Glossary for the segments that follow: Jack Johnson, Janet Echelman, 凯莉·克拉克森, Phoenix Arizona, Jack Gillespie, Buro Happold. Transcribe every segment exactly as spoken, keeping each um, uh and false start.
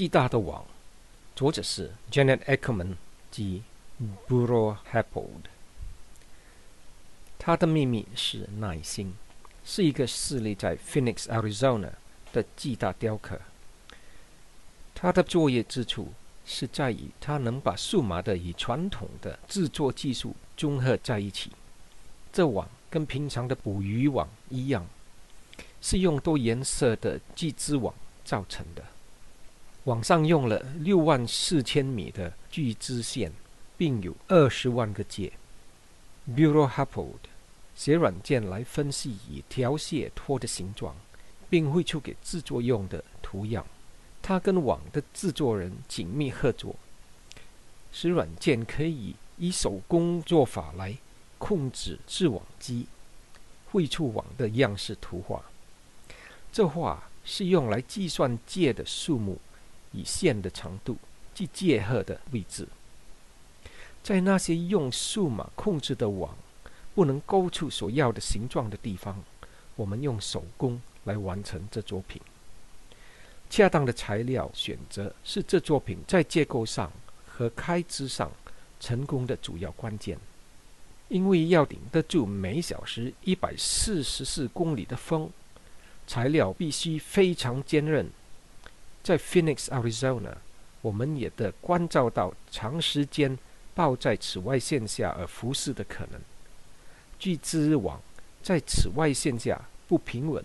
最大的网》，作者是 Janet Echelman 及 Buro Happold。 他的秘密是耐心，是一个势力在 Phoenix Arizona 的巨大雕刻。他的卓越之处是在于他能把数码的与传统的制作技术综合在一起。这网跟平常的捕鱼网一样，是用多颜色的聚酯网造成的。网上用了六万四千米的聚酯线，并有二十万个结。Buro Happold 写软件来分析与调谐托的形状，并绘出给制作用的图样。他跟网的制作人紧密合作，使软件可以以手工做法来控制制网机，绘出网的样式图画。这画是用来计算结的数目与线的长度及结合的位置。在那些用数码控制的网不能勾出所要的形状的地方，我们用手工来完成这作品。恰当的材料选择是这作品在结构上和开支上成功的主要关键，因为要顶得住每小时一百四十四公里的风，材料必须非常坚韧。在 Phoenix Arizona， 我们也得关照到长时间抱在紫外线下而腐蚀的可能。聚酯网在紫外线下不平稳，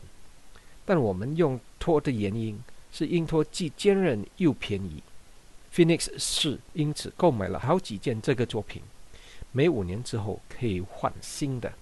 但我们用托的原因是因托既坚韧又便宜。Phoenix 市因此购买了好几件这个作品，每五年之后可以换新的。